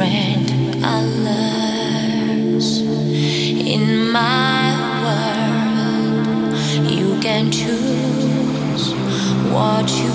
red colors in my world. You can choose what you